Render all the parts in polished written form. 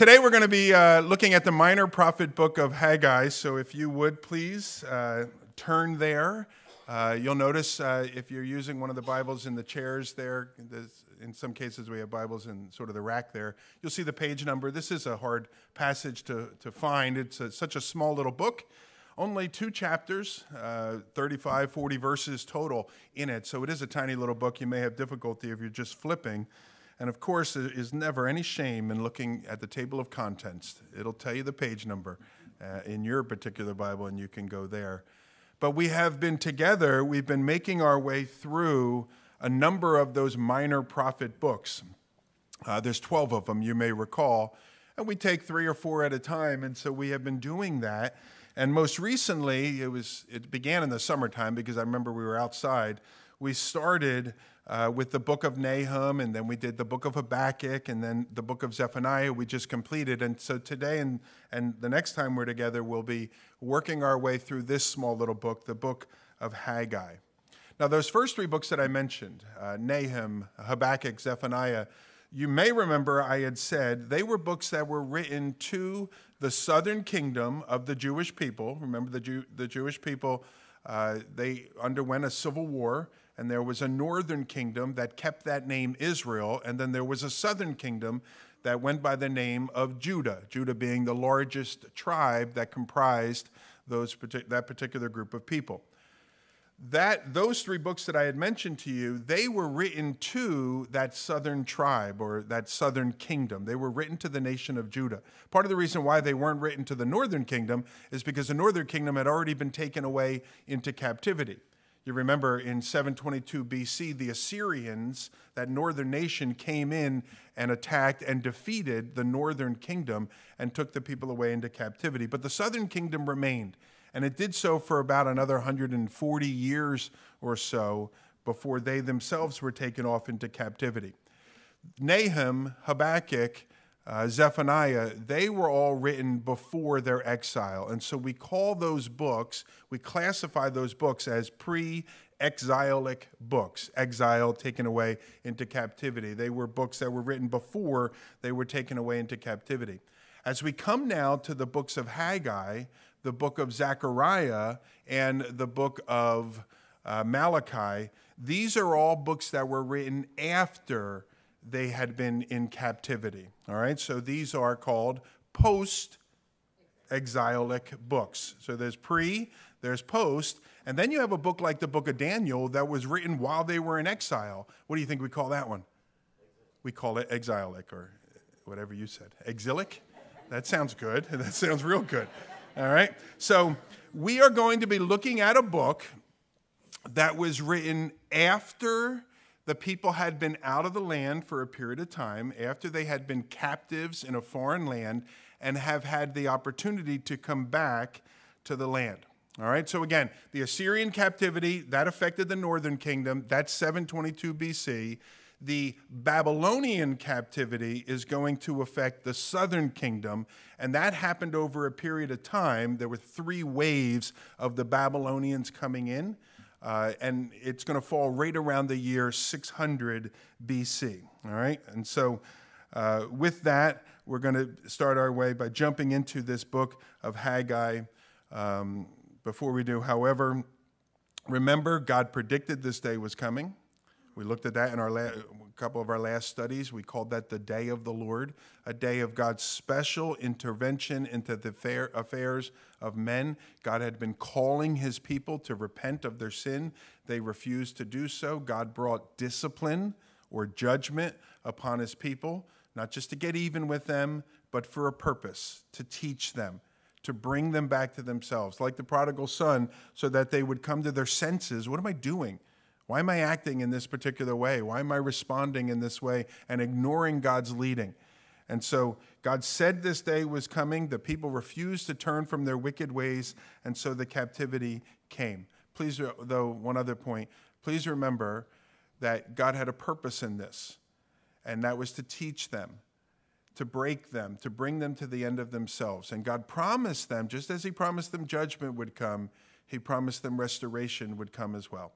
today we're going to be looking at the minor prophet book of Haggai. So if you would please turn there. You'll notice if you're using one of the Bibles in the chairs there, in some cases we have Bibles in sort of the rack there, you'll see the page number. This is a hard passage to find. It's such a small little book, only 2 chapters, 35, 40 verses total in it. So it is a tiny little book. You may have difficulty if you're just flipping. And of course, there is never any shame in looking at the table of contents. It'll tell you the page number in your particular Bible, and you can go there. But we have been together, we've been making our way through a number of those minor prophet books. There's 12 of them, you may recall, and we take 3 or 4 at a time, and so we have been doing that. And most recently, it began in the summertime because I remember we were outside. We started with the book of Nahum, and then we did the book of Habakkuk, and then the book of Zephaniah we just completed. And so today and the next time we're together, we'll be working our way through this small little book, the book of Haggai. Now, those first 3 books that I mentioned, Nahum, Habakkuk, Zephaniah, you may remember I had said they were books that were written to the southern kingdom of the Jewish people. Remember, the Jewish people, they underwent a civil war, and there was a northern kingdom that kept that name Israel, and then there was a southern kingdom that went by the name of Judah, Judah being the largest tribe that comprised that particular group of people. Those 3 books that I had mentioned to you, they were written to that southern tribe or that southern kingdom. They were written to the nation of Judah. Part of the reason why they weren't written to the northern kingdom is because the northern kingdom had already been taken away into captivity. You remember in 722 BC, the Assyrians, that northern nation, came in and attacked and defeated the northern kingdom and took the people away into captivity. But the southern kingdom remained, and it did so for about another 140 years or so before they themselves were taken off into captivity. Nahum, Habakkuk, Zephaniah, they were all written before their exile. And so we call those books, we classify those books as pre-exilic books, exile, taken away into captivity. They were books that were written before they were taken away into captivity. As we come now to the books of Haggai, the book of Zechariah, and the book of Malachi, these are all books that were written after they had been in captivity. All right, so these are called post-exilic books. So there's pre, there's post, and then you have a book like the book of Daniel that was written while they were in exile. What do you think we call that one? We call it exilic, or whatever you said. Exilic? That sounds good. That sounds real good. All right, so we are going to be looking at a book that was written after the people had been out of the land for a period of time, after they had been captives in a foreign land and have had the opportunity to come back to the land. All right, so again, the Assyrian captivity, that affected the northern kingdom. That's 722 BC. The Babylonian captivity is going to affect the southern kingdom, and that happened over a period of time. There were 3 waves of the Babylonians coming in, and it's going to fall right around the year 600 BC, all right? And so with that, we're going to start our way by jumping into this book of Haggai. Before we do, however, remember, God predicted this day was coming. We looked at that in a couple of our last studies. We called that the Day of the Lord, a day of God's special intervention into the affairs of men. God had been calling his people to repent of their sin. They refused to do so. God brought discipline or judgment upon his people, not just to get even with them, but for a purpose, to teach them, to bring them back to themselves, like the prodigal son, so that they would come to their senses. What am I doing? Why am I acting in this particular way? Why am I responding in this way and ignoring God's leading? And so God said this day was coming. The people refused to turn from their wicked ways, and so the captivity came. Please, though, one other point. Please remember that God had a purpose in this, and that was to teach them, to break them, to bring them to the end of themselves. And God promised them, just as he promised them judgment would come, he promised them restoration would come as well.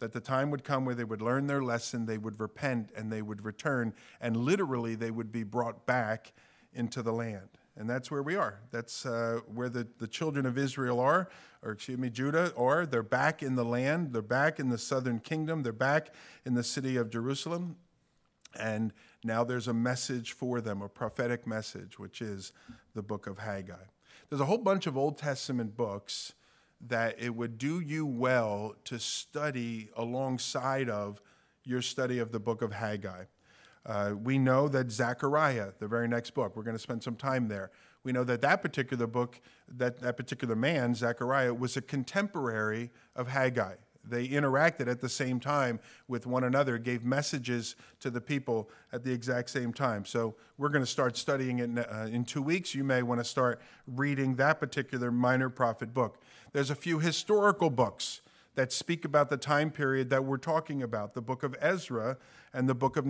That the time would come where they would learn their lesson, they would repent, and they would return, and literally they would be brought back into the land. And that's where we are. That's where the children of Israel are, or excuse me, Judah are. They're back in the land. They're back in the southern kingdom. They're back in the city of Jerusalem. And now there's a message for them, a prophetic message, which is the book of Haggai. There's a whole bunch of Old Testament books that it would do you well to study alongside of your study of the book of Haggai. We know that Zechariah, the very next book, we're going to spend some time there. We know that that particular book, that particular man, Zechariah, was a contemporary of Haggai. They interacted at the same time with one another, gave messages to the people at the exact same time. So we're going to start studying it in 2 weeks. You may want to start reading that particular minor prophet book. There's a few historical books that speak about the time period that we're talking about, the book of Ezra and the book of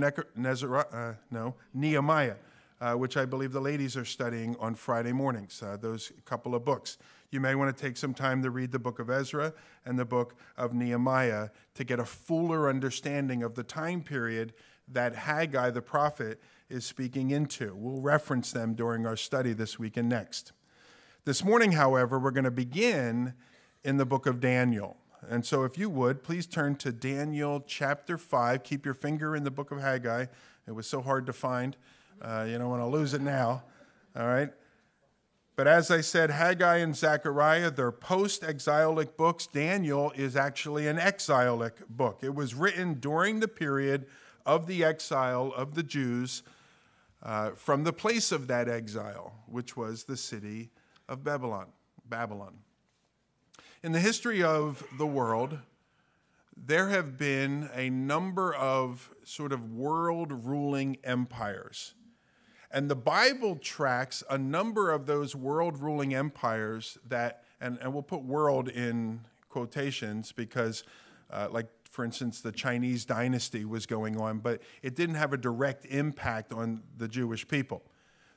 Nehemiah, which I believe the ladies are studying on Friday mornings, those couple of books. You may want to take some time to read the book of Ezra and the book of Nehemiah to get a fuller understanding of the time period that Haggai the prophet is speaking into. We'll reference them during our study this week and next. This morning, however, we're going to begin in the book of Daniel. And so if you would, please turn to Daniel chapter 5. Keep your finger in the book of Haggai. It was so hard to find. You don't want to lose it now. All right. But as I said, Haggai and Zechariah, they're post-exilic books. Daniel is actually an exilic book. It was written during the period of the exile of the Jews from the place of that exile, which was the city of Babylon. In the history of the world, there have been a number of sort of world-ruling empires. And the Bible tracks a number of those world-ruling empires that, and we'll put world in quotations because, like, for instance, the Chinese dynasty was going on, but it didn't have a direct impact on the Jewish people.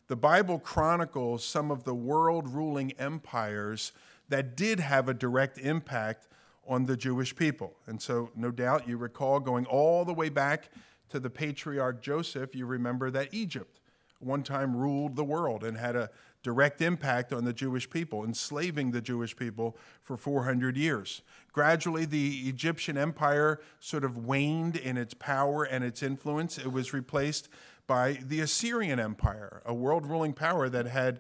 The Bible chronicles some of the world-ruling empires that did have a direct impact on the Jewish people. And so no doubt you recall going all the way back to the patriarch Joseph, you remember that Egypt one time ruled the world and had a direct impact on the Jewish people, enslaving the Jewish people for 400 years. Gradually, the Egyptian empire sort of waned in its power and its influence. It was replaced by the Assyrian empire, a world-ruling power that had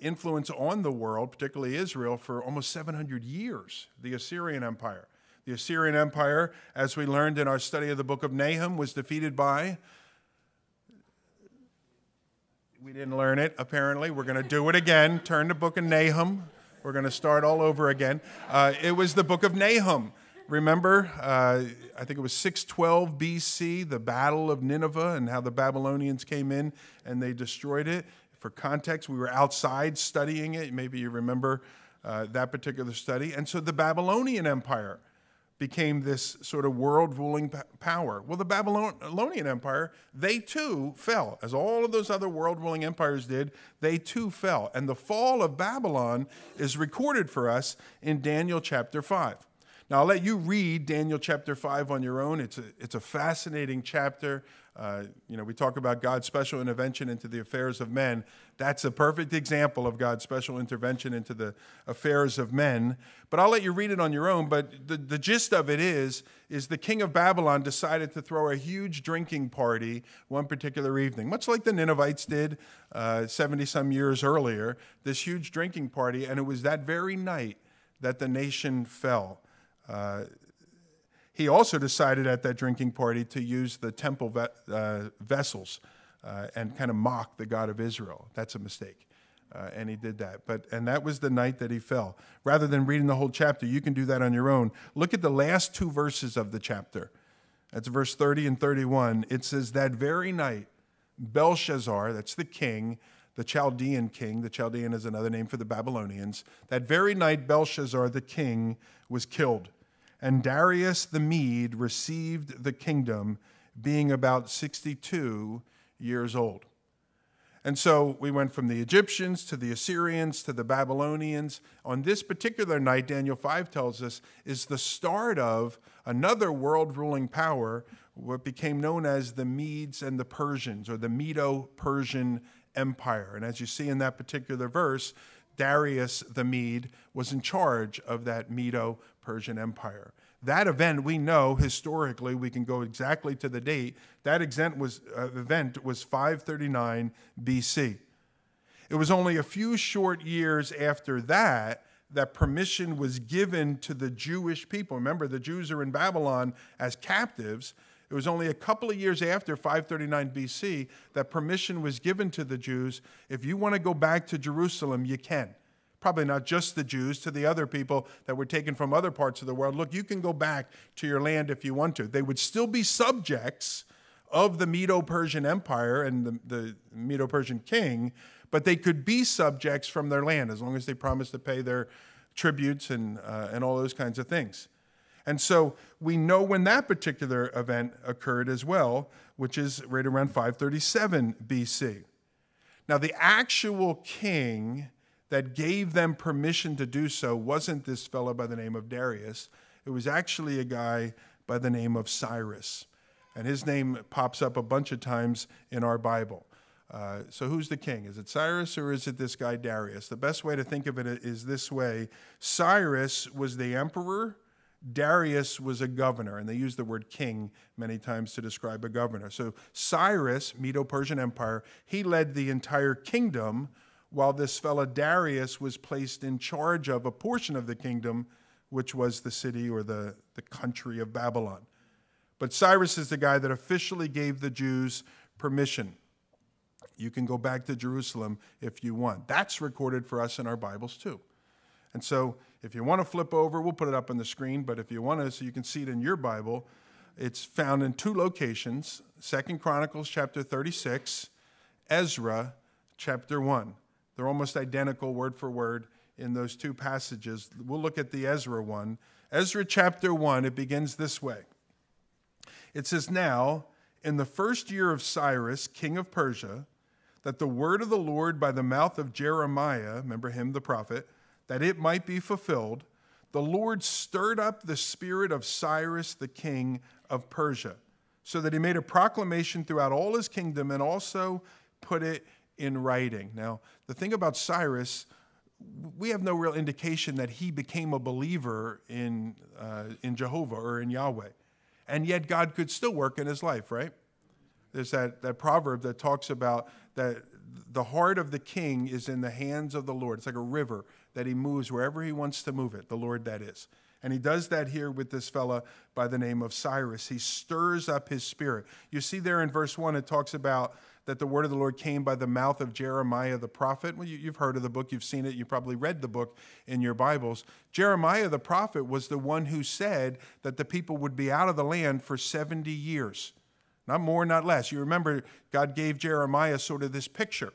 influence on the world, particularly Israel, for almost 700 years, the Assyrian Empire. The Assyrian Empire, as we learned in our study of the book of Nahum, was defeated by, we didn't learn it, apparently. We're going to do it again. Turn to book of Nahum. We're going to start all over again. It was the book of Nahum. Remember, I think it was 612 BC, the Battle of Nineveh and how the Babylonians came in and they destroyed it. For context, we were outside studying it. Maybe you remember that particular study. And so the Babylonian Empire became this sort of world-ruling power. Well, the Babylonian Empire, they too fell. As all of those other world-ruling empires did, they too fell. And the fall of Babylon is recorded for us in Daniel chapter 5. Now, I'll let you read Daniel chapter 5 on your own. It's a fascinating chapter. You know, we talk about God's special intervention into the affairs of men. That's a perfect example of God's special intervention into the affairs of men. But I'll let you read it on your own. But the gist of it is the king of Babylon decided to throw a huge drinking party one particular evening, much like the Ninevites did 70-some years earlier, this huge drinking party. And it was that very night that the nation fell. He also decided at that drinking party to use the temple vessels and kind of mock the God of Israel. That's a mistake, and he did that. And that was the night that he fell. Rather than reading the whole chapter, you can do that on your own. Look at the last two verses of the chapter. That's verse 30 and 31. It says, that very night, Belshazzar, that's the king, the Chaldean king, the Chaldean is another name for the Babylonians, that very night Belshazzar the king was killed. And Darius the Mede received the kingdom, being about 62 years old. And so we went from the Egyptians to the Assyrians to the Babylonians. On this particular night, Daniel 5 tells us, is the start of another world-ruling power, what became known as the Medes and the Persians, or the Medo-Persian Empire. And as you see in that particular verse, Darius the Mede was in charge of that Medo-Persian Empire. That event, we know historically, we can go exactly to the date, that event was 539 BC. It was only a few short years after that that permission was given to the Jewish people. Remember, the Jews are in Babylon as captives. It was only a couple of years after 539 BC that permission was given to the Jews. If you want to go back to Jerusalem, you can. Probably not just the Jews, to the other people that were taken from other parts of the world. Look, you can go back to your land if you want to. They would still be subjects of the Medo-Persian Empire and the Medo-Persian king, but they could be subjects from their land as long as they promised to pay their tributes and all those kinds of things. And so we know when that particular event occurred as well, which is right around 537 BC. Now, the actual king that gave them permission to do so wasn't this fellow by the name of Darius. It was actually a guy by the name of Cyrus. And his name pops up a bunch of times in our Bible. So who's the king? Is it Cyrus or is it this guy Darius? The best way to think of it is this way. Cyrus was the emperor. Darius was a governor, and they use the word king many times to describe a governor. So Cyrus, Medo-Persian Empire, he led the entire kingdom, while this fellow Darius was placed in charge of a portion of the kingdom, which was the city or the country of Babylon. But Cyrus is the guy that officially gave the Jews permission. You can go back to Jerusalem if you want. That's recorded for us in our Bibles too. And so if you want to flip over, we'll put it up on the screen, but if you want to, so you can see it in your Bible, it's found in two locations, 2 Chronicles chapter 36, Ezra chapter 1. They're almost identical word for word in those two passages. We'll look at the Ezra one. Ezra chapter 1, it begins this way. It says, "Now, in the first year of Cyrus, king of Persia, that the word of the Lord by the mouth of Jeremiah," remember him, the prophet, "that it might be fulfilled, the Lord stirred up the spirit of Cyrus, the king of Persia, so that he made a proclamation throughout all his kingdom and also put it in writing." Now, the thing about Cyrus, we have no real indication that he became a believer in Jehovah or in Yahweh. And yet God could still work in his life, right? There's that proverb that talks about that the heart of the king is in the hands of the Lord. It's like a river that he moves wherever he wants to move it, the Lord that is. And he does that here with this fella by the name of Cyrus. He stirs up his spirit. You see there in verse 1, it talks about that the word of the Lord came by the mouth of Jeremiah the prophet. Well, you've heard of the book. You've seen it. You probably read the book in your Bibles. Jeremiah the prophet was the one who said that the people would be out of the land for 70 years. Not more, not less. You remember God gave Jeremiah sort of this picture.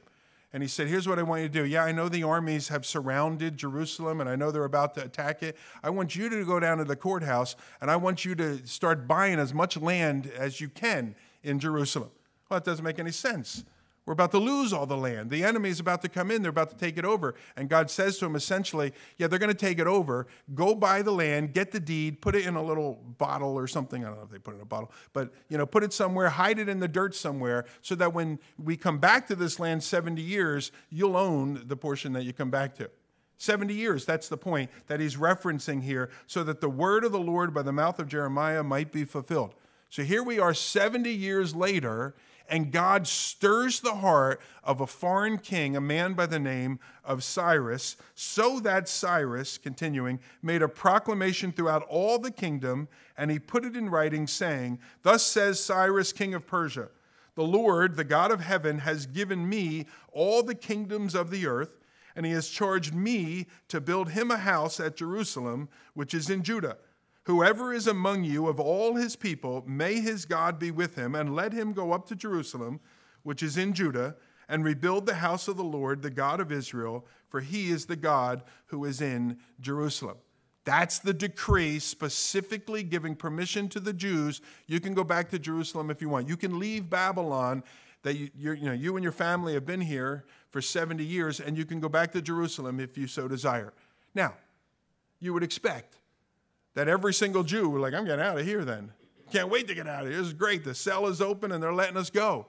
And he said, here's what I want you to do. Yeah, I know the armies have surrounded Jerusalem, and I know they're about to attack it. I want you to go down to the courthouse, and I want you to start buying as much land as you can in Jerusalem. Well, that doesn't make any sense. We're about to lose all the land. The enemy is about to come in. They're about to take it over. And God says to him essentially, yeah, they're going to take it over. Go buy the land, get the deed, put it in a little bottle or something. I don't know if they put it in a bottle. But, put it somewhere, hide it in the dirt somewhere so that when we come back to this land 70 years, you'll own the portion that you come back to. 70 years, that's the point that he's referencing here, so that the word of the Lord by the mouth of Jeremiah might be fulfilled. So here we are 70 years later, and God stirs the heart of a foreign king, a man by the name of Cyrus, so that Cyrus, continuing, made a proclamation throughout all the kingdom, and he put it in writing, saying, "Thus says Cyrus, king of Persia, the Lord, the God of heaven, has given me all the kingdoms of the earth, and he has charged me to build him a house at Jerusalem, which is in Judah. Whoever is among you of all his people, may his God be with him, and let him go up to Jerusalem, which is in Judah, and rebuild the house of the Lord, the God of Israel, for he is the God who is in Jerusalem." That's the decree specifically giving permission to the Jews. You can go back to Jerusalem if you want. You can leave Babylon, that you and your family have been here for 70 years, and you can go back to Jerusalem if you so desire. Now, you would expect that every single Jew were like, I'm getting out of here then. Can't wait to get out of here. This is great. The cell is open and they're letting us go.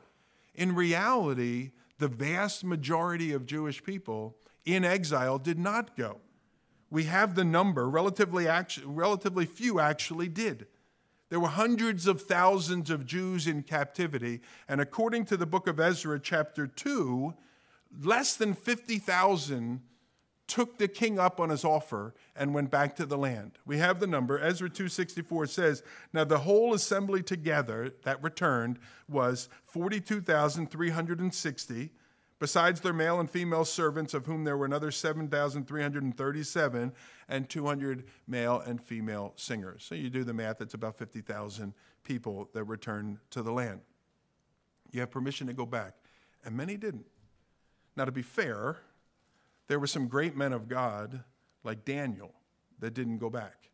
In reality, the vast majority of Jewish people in exile did not go. We have the number, relatively few actually did. There were hundreds of thousands of Jews in captivity, and according to the book of Ezra, chapter 2, less than 50,000 took the king up on his offer and went back to the land. We have the number. Ezra 2:64 says, now the whole assembly together that returned was 42,360, besides their male and female servants, of whom there were another 7,337 and 200 male and female singers. So you do the math, it's about 50,000 people that returned to the land. You have permission to go back, and many didn't. Now, to be fair, there were some great men of God, like Daniel, that didn't go back.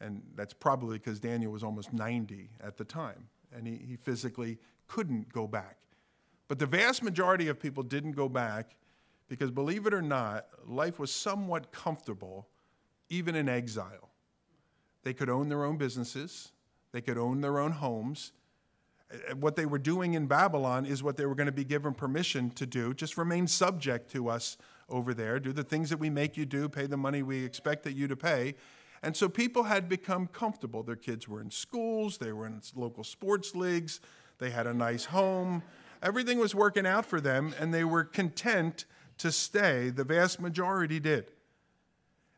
And that's probably because Daniel was almost 90 at the time, and he physically couldn't go back. But the vast majority of people didn't go back because, believe it or not, life was somewhat comfortable, even in exile. They could own their own businesses. They could own their own homes. What they were doing in Babylon is what they were going to be given permission to do. Just remain subject to us over there, do the things that we make you do, pay the money we expect that you to pay. And so people had become comfortable. Their kids were in schools, they were in local sports leagues, they had a nice home. Everything was working out for them, and they were content to stay. The vast majority did.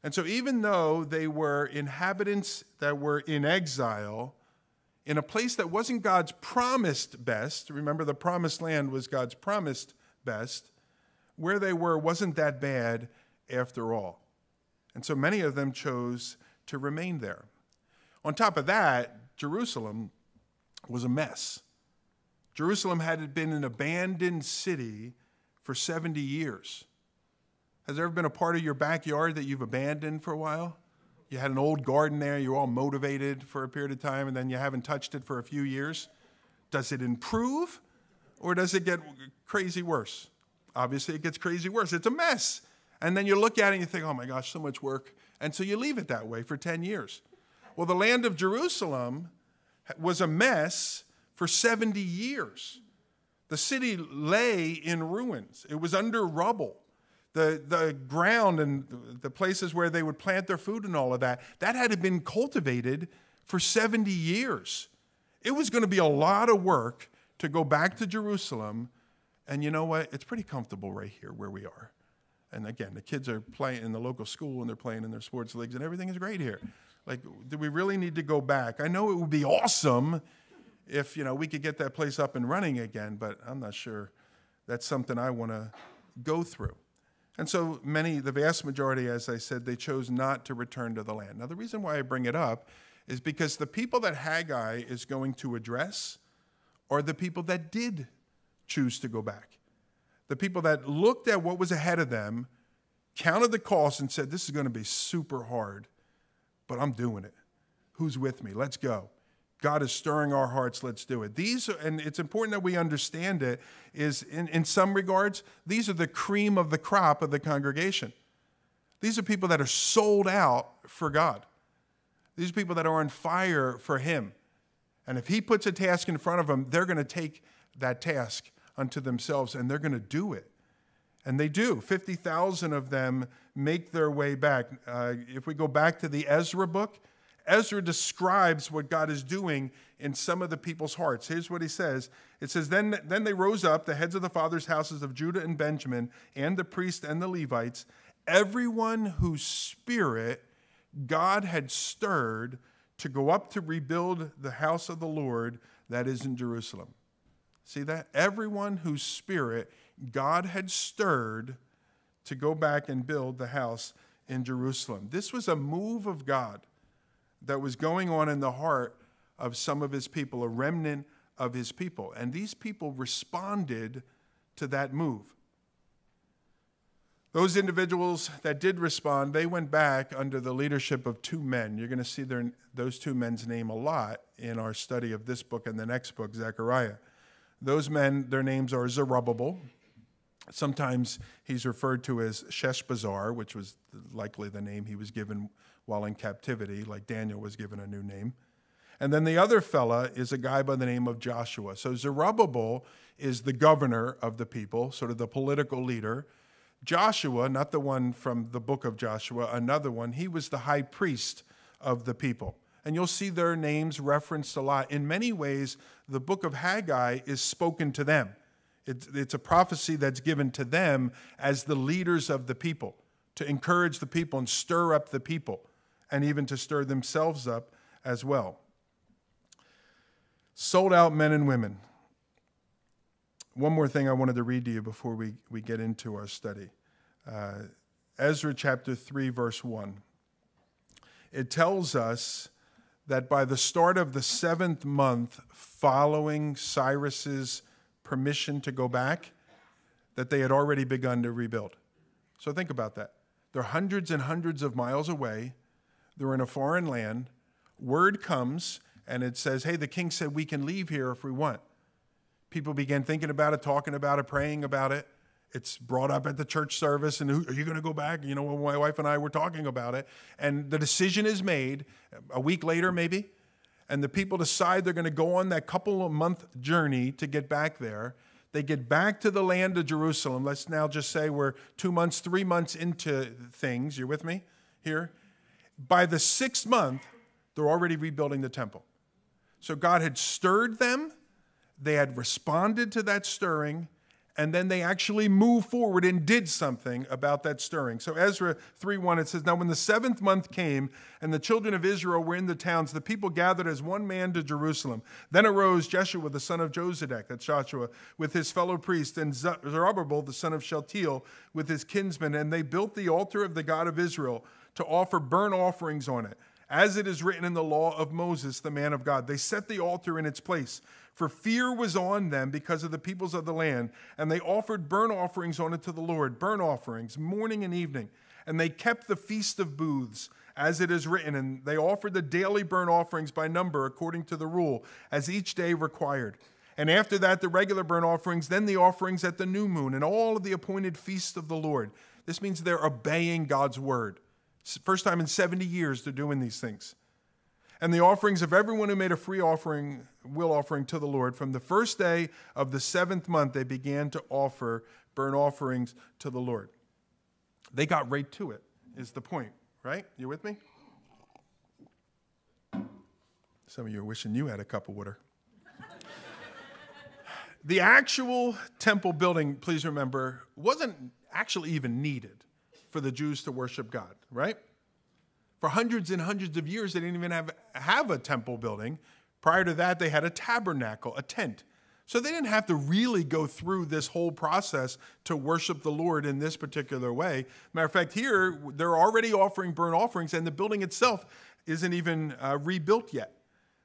And so even though they were inhabitants that were in exile, in a place that wasn't God's promised best, remember the promised land was God's promised best, where they were wasn't that bad after all. And so many of them chose to remain there. On top of that, Jerusalem was a mess. Jerusalem had been an abandoned city for 70 years. Has there ever been a part of your backyard that you've abandoned for a while? You had an old garden there, you were all motivated for a period of time, and then you haven't touched it for a few years. Does it improve, or does it get crazy worse? Obviously, it gets crazy worse. It's a mess. And then you look at it and you think, oh my gosh, so much work. And so you leave it that way for 10 years. Well, the land of Jerusalem was a mess for 70 years. The city lay in ruins. It was under rubble. The ground and the places where they would plant their food and all of that, that had been cultivated for 70 years. It was going to be a lot of work to go back to Jerusalem. And you know what? It's pretty comfortable right here where we are. And again, the kids are playing in the local school and they're playing in their sports leagues and everything is great here. Like, do we really need to go back? I know it would be awesome if, we could get that place up and running again, but I'm not sure that's something I want to go through. And so the vast majority, as I said, they chose not to return to the land. Now, the reason why I bring it up is because the people that Haggai is going to address are the people that did choose to go back. The people that looked at what was ahead of them, counted the cost and said, this is going to be super hard, but I'm doing it. Who's with me? Let's go. God is stirring our hearts. Let's do it. And it's important that we understand it, is in some regards, these are the cream of the crop of the congregation. These are people that are sold out for God. These are people that are on fire for him. And if he puts a task in front of them, they're going to take that task unto themselves, and they're going to do it. And they do. 50,000 of them make their way back. If we go back to the Ezra book, Ezra describes what God is doing in some of the people's hearts. Here's what he says. It says, Then they rose up, the heads of the fathers' houses of Judah and Benjamin, and the priests and the Levites, everyone whose spirit God had stirred to go up to rebuild the house of the Lord that is in Jerusalem. See that? Everyone whose spirit God had stirred to go back and build the house in Jerusalem. This was a move of God that was going on in the heart of some of his people, a remnant of his people. And these people responded to that move. Those individuals that did respond, they went back under the leadership of two men. You're going to see those two men's name a lot in our study of this book and the next book, Zechariah. Those men, their names are Zerubbabel. Sometimes he's referred to as Sheshbazar, which was likely the name he was given while in captivity, like Daniel was given a new name. And then the other fella is a guy by the name of Joshua. So Zerubbabel is the governor of the people, sort of the political leader. Joshua, not the one from the book of Joshua, another one, he was the high priest of the people. And you'll see their names referenced a lot. In many ways, the book of Haggai is spoken to them. It's a prophecy that's given to them as the leaders of the people, to encourage the people and stir up the people, and even to stir themselves up as well. Sold out men and women. One more thing I wanted to read to you before we get into our study. Ezra chapter 3, verse 1. It tells us that by the start of the 7th month following Cyrus's permission to go back, that they had already begun to rebuild. So think about that. They're hundreds and hundreds of miles away. They're in a foreign land. Word comes, and it says, hey, the king said we can leave here if we want. People began thinking about it, talking about it, praying about it. It's brought up at the church service, and are you going to go back? You know, my wife and I were talking about it. And the decision is made a week later maybe, and the people decide they're going to go on that couple of month journey to get back there. They get back to the land of Jerusalem. Let's now just say we're 2 months, 3 months into things. You're with me here? By the 6th month, they're already rebuilding the temple. So God had stirred them, they had responded to that stirring, and then they actually moved forward and did something about that stirring. So Ezra 3:1, it says, now when the 7th month came and the children of Israel were in the towns, the people gathered as one man to Jerusalem. Then arose Jeshua, the son of Josedek, that's Joshua, with his fellow priests, and Zerubbabel, the son of Shealtiel, with his kinsmen, and they built the altar of the God of Israel to offer burnt offerings on it, as it is written in the law of Moses, the man of God. They set the altar in its place, for fear was on them because of the peoples of the land, and they offered burnt offerings on it to the Lord, burnt offerings, morning and evening. And they kept the Feast of Booths, as it is written, and they offered the daily burnt offerings by number according to the rule, as each day required. And after that, the regular burnt offerings, then the offerings at the new moon, and all of the appointed feasts of the Lord. This means they're obeying God's word. First time in 70 years they're doing these things. And the offerings of everyone who made a free offering, will offering to the Lord. From the first day of the 7th month, they began to offer burnt offerings to the Lord. They got right to it, is the point, right? You with me? Some of you are wishing you had a cup of water. The actual temple building, please remember, wasn't actually even needed for the Jews to worship God, right? For hundreds and hundreds of years, they didn't even have a temple building. Prior to that, they had a tabernacle, a tent. So they didn't have to really go through this whole process to worship the Lord in this particular way. Matter of fact, here, they're already offering burnt offerings, and the building itself isn't even rebuilt yet.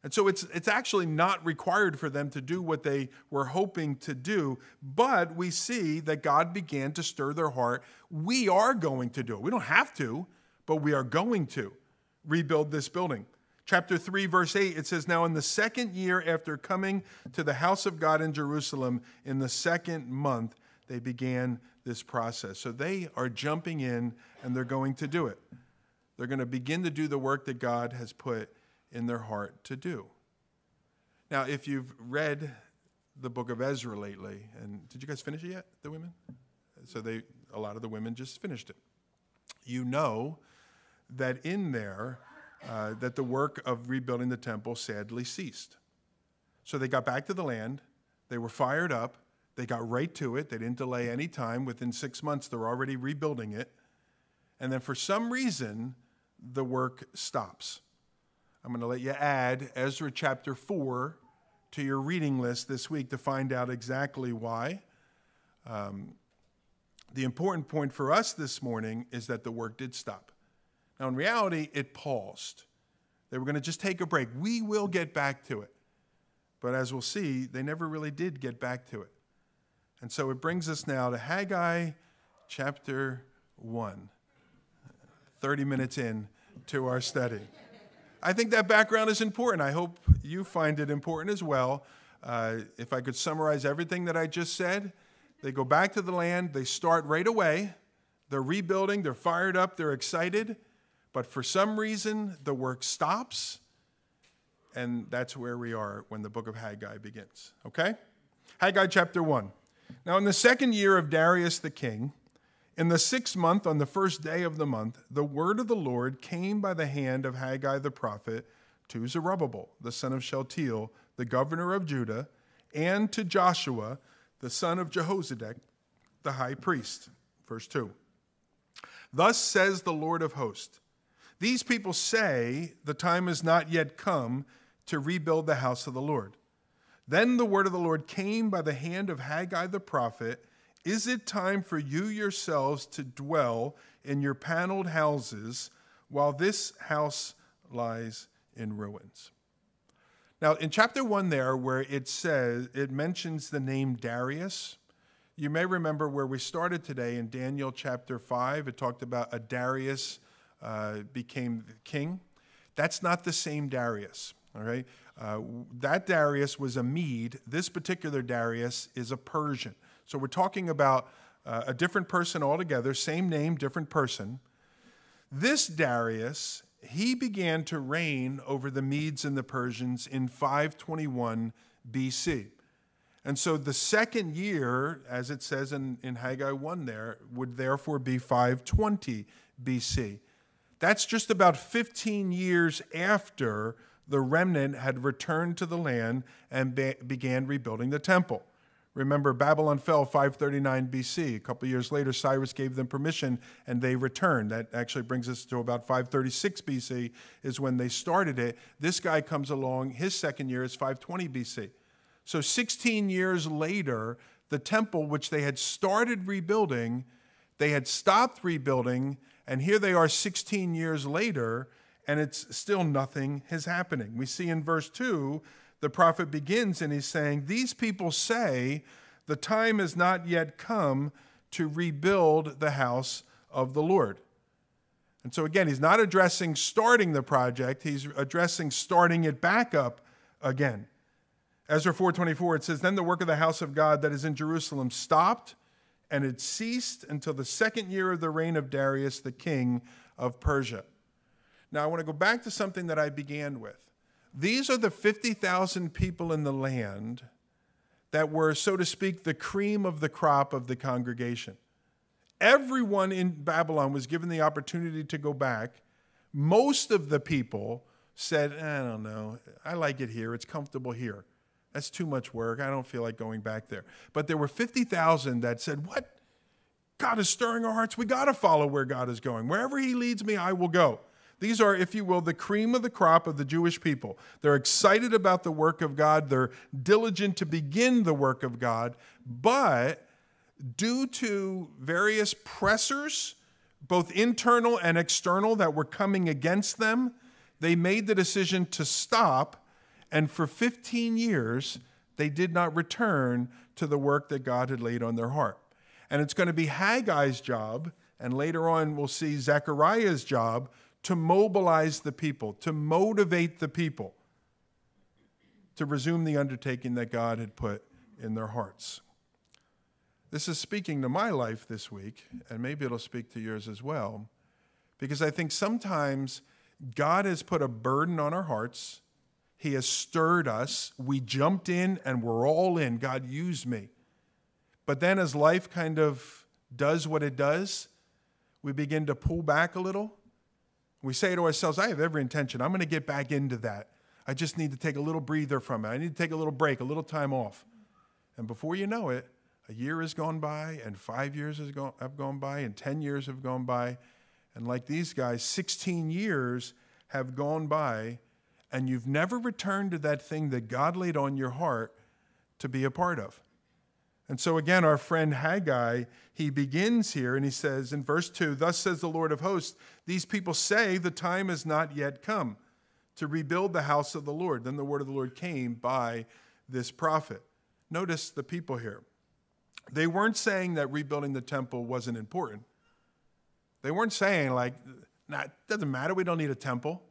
And so it's actually not required for them to do what they were hoping to do, but we see that God began to stir their heart. We are going to do it. We don't have to, but we are going to rebuild this building. Chapter 3, verse 8, it says, now in the 2nd year after coming to the house of God in Jerusalem, in the 2nd month, they began this process. So they are jumping in, and they're going to do it. They're going to begin to do the work that God has put in their heart to do. Now, if you've read the book of Ezra lately, and did you guys finish it yet, the women? So a lot of the women just finished it. You know that in there, that the work of rebuilding the temple sadly ceased. So they got back to the land, they were fired up, they got right to it, they didn't delay any time. Within 6 months, they're already rebuilding it. And then for some reason, the work stops. I'm going to let you add Ezra chapter 4 to your reading list this week to find out exactly why. The important point for us this morning is that the work did stop. Now, in reality, it paused. They were going to just take a break. We will get back to it. But as we'll see, they never really did get back to it. And so it brings us now to Haggai chapter 1, 30 minutes in to our study. I think that background is important. I hope you find it important as well. If I could summarize everything that I just said, they go back to the land. They start right away. They're rebuilding. They're fired up. They're excited. But for some reason, the work stops. And that's where we are when the book of Haggai begins, okay? Haggai chapter 1. Now, in the second year of Darius the king, in the 6th month, on the 1st day of the month, the word of the Lord came by the hand of Haggai the prophet to Zerubbabel, the son of Shealtiel, the governor of Judah, and to Joshua, the son of Jehozadak, the high priest. Verse 2. Thus says the Lord of hosts, these people say the time is not yet come to rebuild the house of the Lord. Then the word of the Lord came by the hand of Haggai the prophet, is it time for you yourselves to dwell in your paneled houses while this house lies in ruins? Now, in chapter 1 there, where it says, it mentions the name Darius. You may remember where we started today in Daniel chapter 5. It talked about a Darius became the king. That's not the same Darius, all right? That Darius was a Mede. This particular Darius is a Persian. So we're talking about a different person altogether, same name, different person. This Darius, he began to reign over the Medes and the Persians in 521 BC. And so the second year, as it says in Haggai 1 there, would therefore be 520 BC. That's just about 15 years after the remnant had returned to the land and began rebuilding the temple. Remember, Babylon fell 539 BC. A couple years later, Cyrus gave them permission, and they returned. That actually brings us to about 536 BC is when they started it. This guy comes along. His second year is 520 BC. So 16 years later, the temple, which they had started rebuilding, they had stopped rebuilding, and here they are 16 years later, and it's still nothing is happening. We see in verse 2, the prophet begins and he's saying, these people say the time has not yet come to rebuild the house of the Lord. And so again, he's not addressing starting the project. He's addressing starting it back up again. Ezra 4:24, it says, then the work of the house of God that is in Jerusalem stopped, and it ceased until the second year of the reign of Darius, the king of Persia. Now I want to go back to something that I began with. These are the 50,000 people in the land that were, so to speak, the cream of the crop of the congregation. Everyone in Babylon was given the opportunity to go back. Most of the people said, I don't know, I like it here, it's comfortable here. That's too much work, I don't feel like going back there. But there were 50,000 that said, what? God is stirring our hearts, we gotta follow where God is going. Wherever he leads me, I will go. These are, if you will, the cream of the crop of the Jewish people. They're excited about the work of God. They're diligent to begin the work of God. But due to various pressures, both internal and external, that were coming against them, they made the decision to stop. And for 15 years, they did not return to the work that God had laid on their heart. And it's going to be Haggai's job, and later on we'll see Zechariah's job, to mobilize the people, to motivate the people to resume the undertaking that God had put in their hearts. This is speaking to my life this week, and maybe it'll speak to yours as well, because I think sometimes God has put a burden on our hearts. He has stirred us. We jumped in, and we're all in. God, used me. But then as life kind of does what it does, we begin to pull back a little. We say to ourselves, I have every intention. I'm going to get back into that. I just need to take a little breather from it. I need to take a little break, a little time off. And before you know it, a year has gone by, and 5 years have gone by, and 10 years have gone by. And like these guys, 16 years have gone by, and you've never returned to that thing that God laid on your heart to be a part of. And so again, our friend Haggai, he begins here and he says in verse 2, thus says the Lord of hosts, these people say the time has not yet come to rebuild the house of the Lord. Then the word of the Lord came by this prophet. Notice the people here. They weren't saying that rebuilding the temple wasn't important. They weren't saying like, nah, it doesn't matter, we don't need a temple.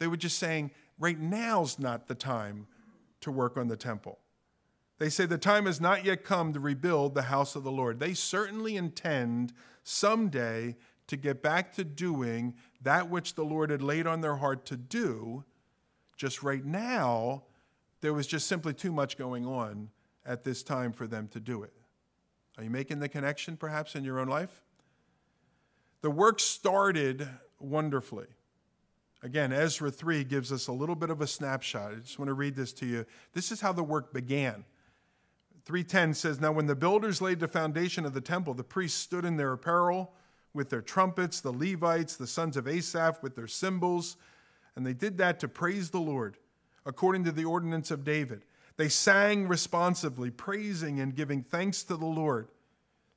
They were just saying, right now's not the time to work on the temple. They say the time has not yet come to rebuild the house of the Lord. They certainly intend someday to get back to doing that which the Lord had laid on their heart to do, just right now, there was just simply too much going on at this time for them to do it. Are you making the connection perhaps in your own life? The work started wonderfully. Again, Ezra 3 gives us a little bit of a snapshot. I just want to read this to you. This is how the work began. 3:10 says, "Now when the builders laid the foundation of the temple, the priests stood in their apparel with their trumpets, the Levites, the sons of Asaph, with their cymbals, and they did that to praise the Lord, according to the ordinance of David. They sang responsively, praising and giving thanks to the Lord.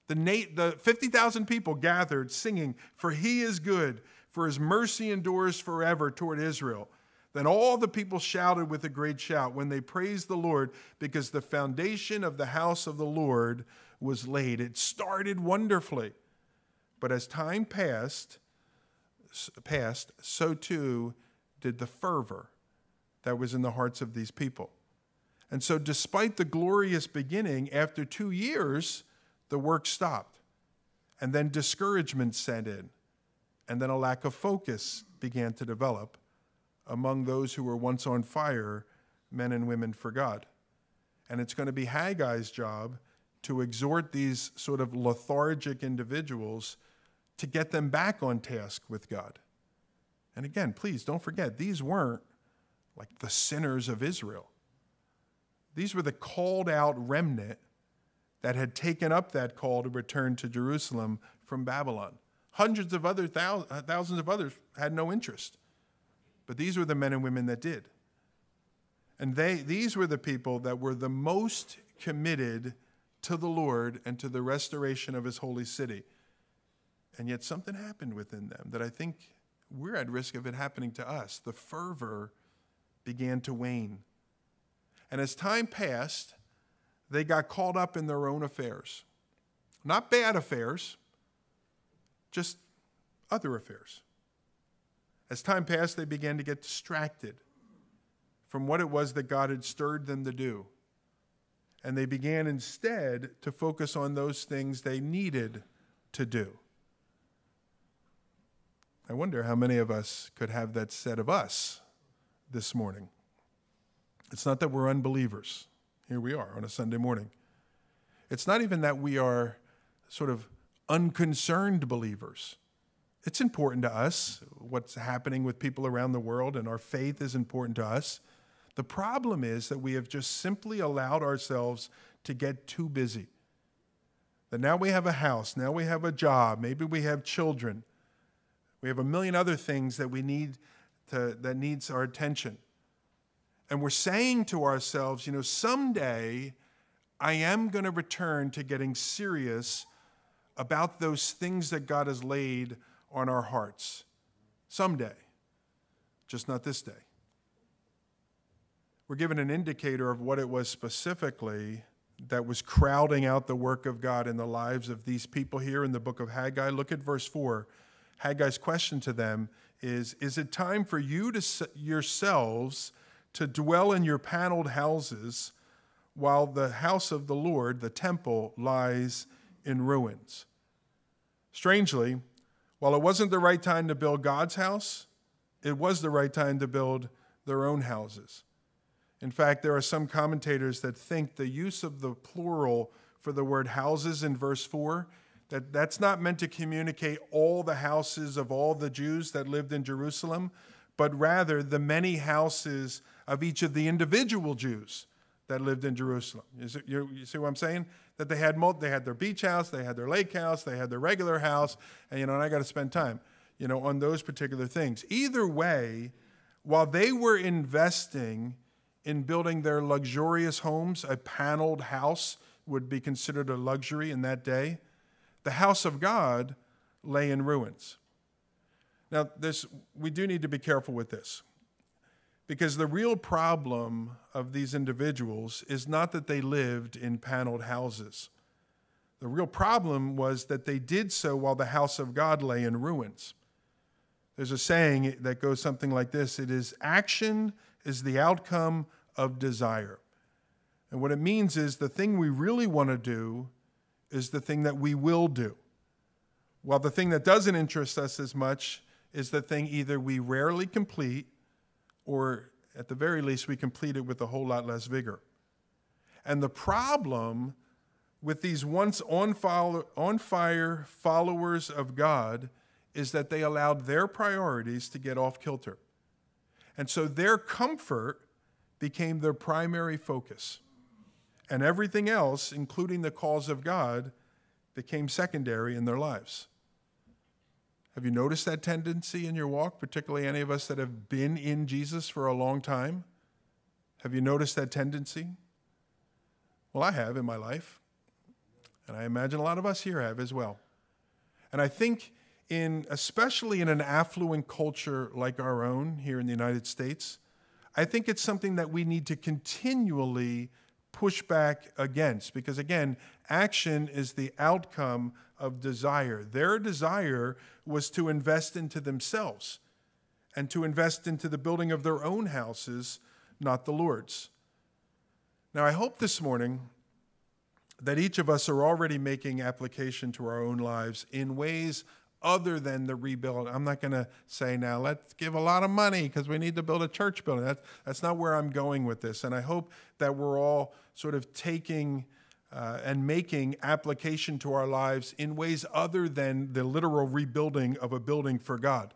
The 50,000 people gathered, singing, 'For he is good, for his mercy endures forever toward Israel.' Then all the people shouted with a great shout when they praised the Lord, because the foundation of the house of the Lord was laid." It started wonderfully. But as time passed, so too did the fervor that was in the hearts of these people. And so despite the glorious beginning, after 2 years, the work stopped. And then discouragement set in. And then a lack of focus began to develop among those who were once on fire, men and women for God. And it's going to be Haggai's job to exhort these sort of lethargic individuals to get them back on task with God. And again, please don't forget, these weren't like the sinners of Israel. These were the called out remnant that had taken up that call to return to Jerusalem from Babylon. Hundreds of other thousands of others had no interest. But these were the men and women that did. And these were the people that were the most committed to the Lord and to the restoration of his holy city. And yet something happened within them that I think we're at risk of it happening to us. The fervor began to wane. And as time passed, they got caught up in their own affairs. Not bad affairs, just other affairs. As time passed, they began to get distracted from what it was that God had stirred them to do. And they began instead to focus on those things they needed to do. I wonder how many of us could have that said of us this morning. It's not that we're unbelievers. Here we are on a Sunday morning. It's not even that we are sort of unconcerned believers. It's important to us what's happening with people around the world, and our faith is important to us. The problem is that we have just simply allowed ourselves to get too busy. That now we have a house, now we have a job, maybe we have children. We have a million other things that needs our attention. And we're saying to ourselves, someday I am going to return to getting serious about those things that God has laid on our hearts. Someday, just not this day. We're given an indicator of what it was specifically that was crowding out the work of God in the lives of these people here in the book of Haggai. Look at verse 4. Haggai's question to them is it time for you yourselves to dwell in your paneled houses while the house of the Lord, the temple, lies in ruins? Strangely, while it wasn't the right time to build God's house, it was the right time to build their own houses. In fact, there are some commentators that think the use of the plural for the word houses in verse 4, that's not meant to communicate all the houses of all the Jews that lived in Jerusalem, but rather the many houses of each of the individual Jews that lived in Jerusalem. You see what I'm saying? That they had their beach house, they had their lake house, they had their regular house, and I got to spend time, on those particular things. Either way, while they were investing in building their luxurious homes, a paneled house would be considered a luxury in that day, the house of God lay in ruins. Now, we do need to be careful with this, because the real problem of these individuals is not that they lived in paneled houses. The real problem was that they did so while the house of God lay in ruins. There's a saying that goes something like this: it is action is the outcome of desire. And what it means is the thing we really want to do is the thing that we will do, while the thing that doesn't interest us as much is the thing either we rarely complete, or at the very least, we complete it with a whole lot less vigor. And the problem with these once on fire followers of God is that they allowed their priorities to get off kilter. And so their comfort became their primary focus. And everything else, including the cause of God, became secondary in their lives. Have you noticed that tendency in your walk, particularly any of us that have been in Jesus for a long time? Have you noticed that tendency? Well, I have in my life, and I imagine a lot of us here have as well. And I think especially in an affluent culture like our own here in the United States, I think it's something that we need to continually push back against, because again, action is the outcome of desire. Their desire was to invest into themselves and to invest into the building of their own houses, not the Lord's. Now, I hope this morning that each of us are already making application to our own lives in ways other than the rebuild. I'm not going to say now, let's give a lot of money because we need to build a church building. That's not where I'm going with this. And I hope that we're all sort of taking and making application to our lives in ways other than the literal rebuilding of a building for God.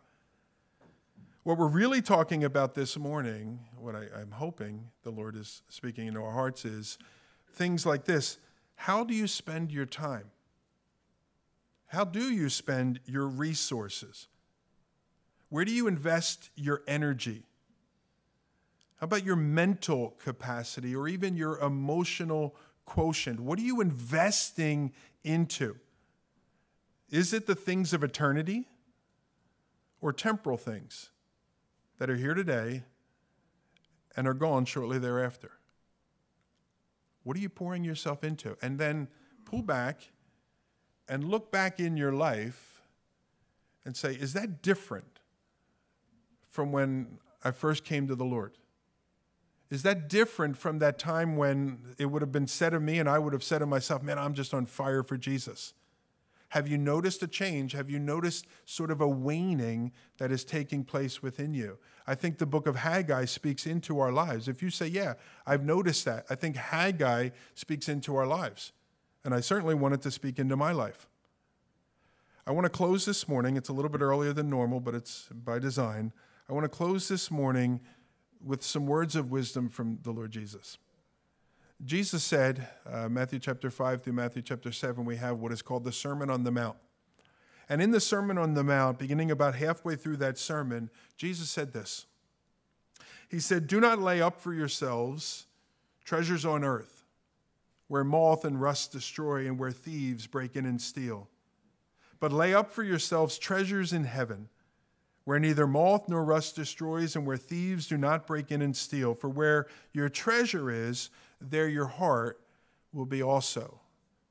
What we're really talking about this morning, what I'm hoping the Lord is speaking into our hearts, is things like this. How do you spend your time? How do you spend your resources? Where do you invest your energy? How about your mental capacity or even your emotional quotient? What are you investing into? Is it the things of eternity or temporal things that are here today and are gone shortly thereafter? What are you pouring yourself into? And then pull back and look back in your life and say, is that different from when I first came to the Lord? Is that different from that time when it would have been said of me and I would have said of myself, man, I'm just on fire for Jesus? Have you noticed a change? Have you noticed sort of a waning that is taking place within you? I think the book of Haggai speaks into our lives. If you say, yeah, I've noticed that, I think Haggai speaks into our lives. And I certainly want it to speak into my life. I want to close this morning. It's a little bit earlier than normal, but it's by design. I want to close this morning with some words of wisdom from the Lord Jesus. Jesus said, Matthew chapter 5 through Matthew chapter 7, we have what is called the Sermon on the Mount. And in the Sermon on the Mount, beginning about halfway through that sermon, Jesus said this. He said, do not lay up for yourselves treasures on earth, where moth and rust destroy and where thieves break in and steal. But lay up for yourselves treasures in heaven, where neither moth nor rust destroys and where thieves do not break in and steal. For where your treasure is, there your heart will be also.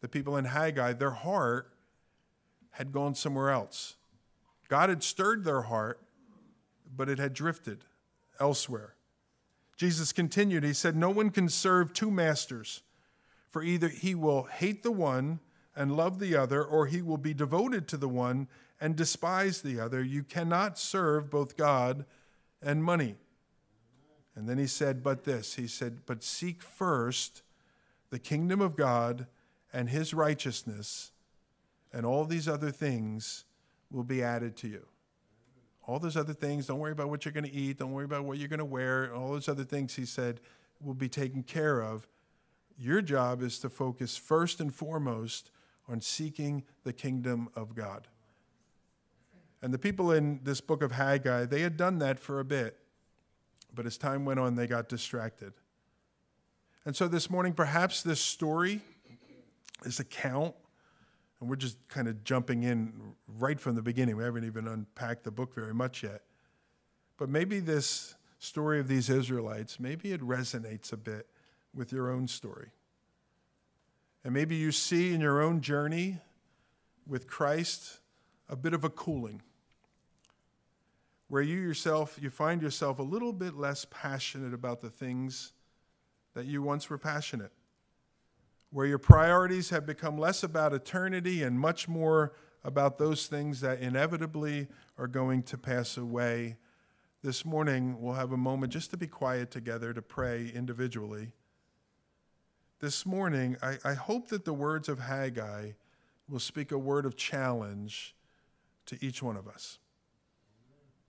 The people in Haggai, their heart had gone somewhere else. God had stirred their heart, but it had drifted elsewhere. Jesus continued. He said, no one can serve two masters, for either he will hate the one and love the other, or he will be devoted to the one and despise the other. You cannot serve both God and money. And then he said, but seek first the kingdom of God and his righteousness, and all these other things will be added to you. All those other things, don't worry about what you're going to eat, don't worry about what you're going to wear, all those other things, he said, will be taken care of. Your job is to focus first and foremost on seeking the kingdom of God. And the people in this book of Haggai, they had done that for a bit, but as time went on, they got distracted. And so this morning, perhaps this story, this account, and we're just kind of jumping in right from the beginning. We haven't even unpacked the book very much yet. But maybe this story of these Israelites, maybe it resonates a bit with your own story. And maybe you see in your own journey with Christ a bit of a cooling, where you find yourself a little bit less passionate about the things that you once were passionate, where your priorities have become less about eternity and much more about those things that inevitably are going to pass away, This morning, we'll have a moment just to be quiet together to pray individually. This morning, I hope that the words of Haggai will speak a word of challenge to each one of us,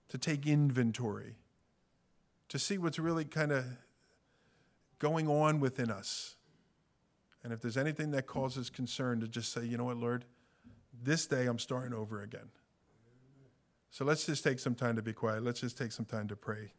to take inventory, to see what's really kind of going on within us. And if there's anything that causes concern, to just say, you know what, Lord, this day I'm starting over again. So let's just take some time to be quiet. Let's just take some time to pray.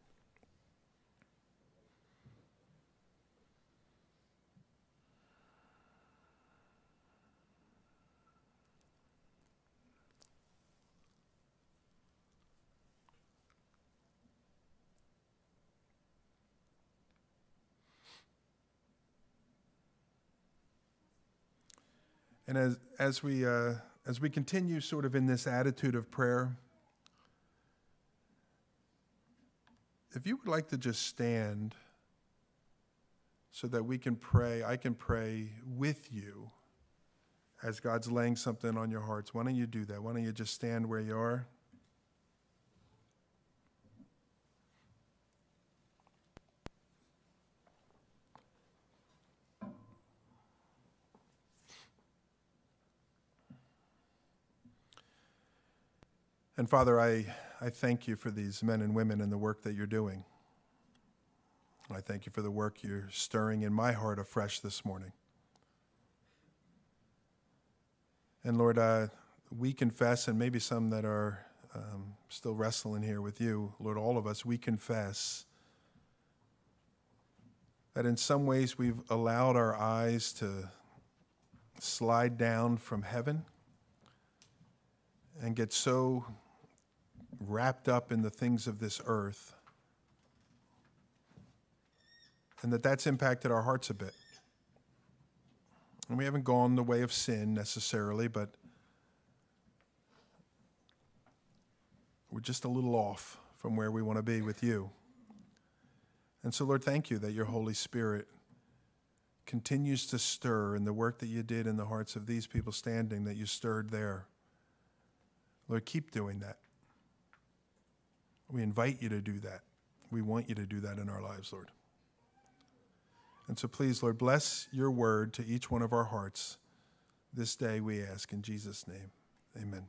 And as we continue sort of in this attitude of prayer, if you would like to just stand so that we can pray, I can pray with you as God's laying something on your hearts. Why don't you do that? Why don't you just stand where you are? And Father, I thank you for these men and women and the work that you're doing. I thank you for the work you're stirring in my heart afresh this morning. And Lord, we confess, and maybe some that are still wrestling here with you, Lord, all of us, we confess that in some ways we've allowed our eyes to slide down from heaven and get so wrapped up in the things of this earth, and that's impacted our hearts a bit. And we haven't gone the way of sin necessarily, but we're just a little off from where we want to be with you. And so, Lord, thank you that your Holy Spirit continues to stir in the work that you did in the hearts of these people standing, that you stirred there. Lord, keep doing that. We invite you to do that. We want you to do that in our lives, Lord. And so please, Lord, bless your word to each one of our hearts. This day we ask in Jesus' name. Amen.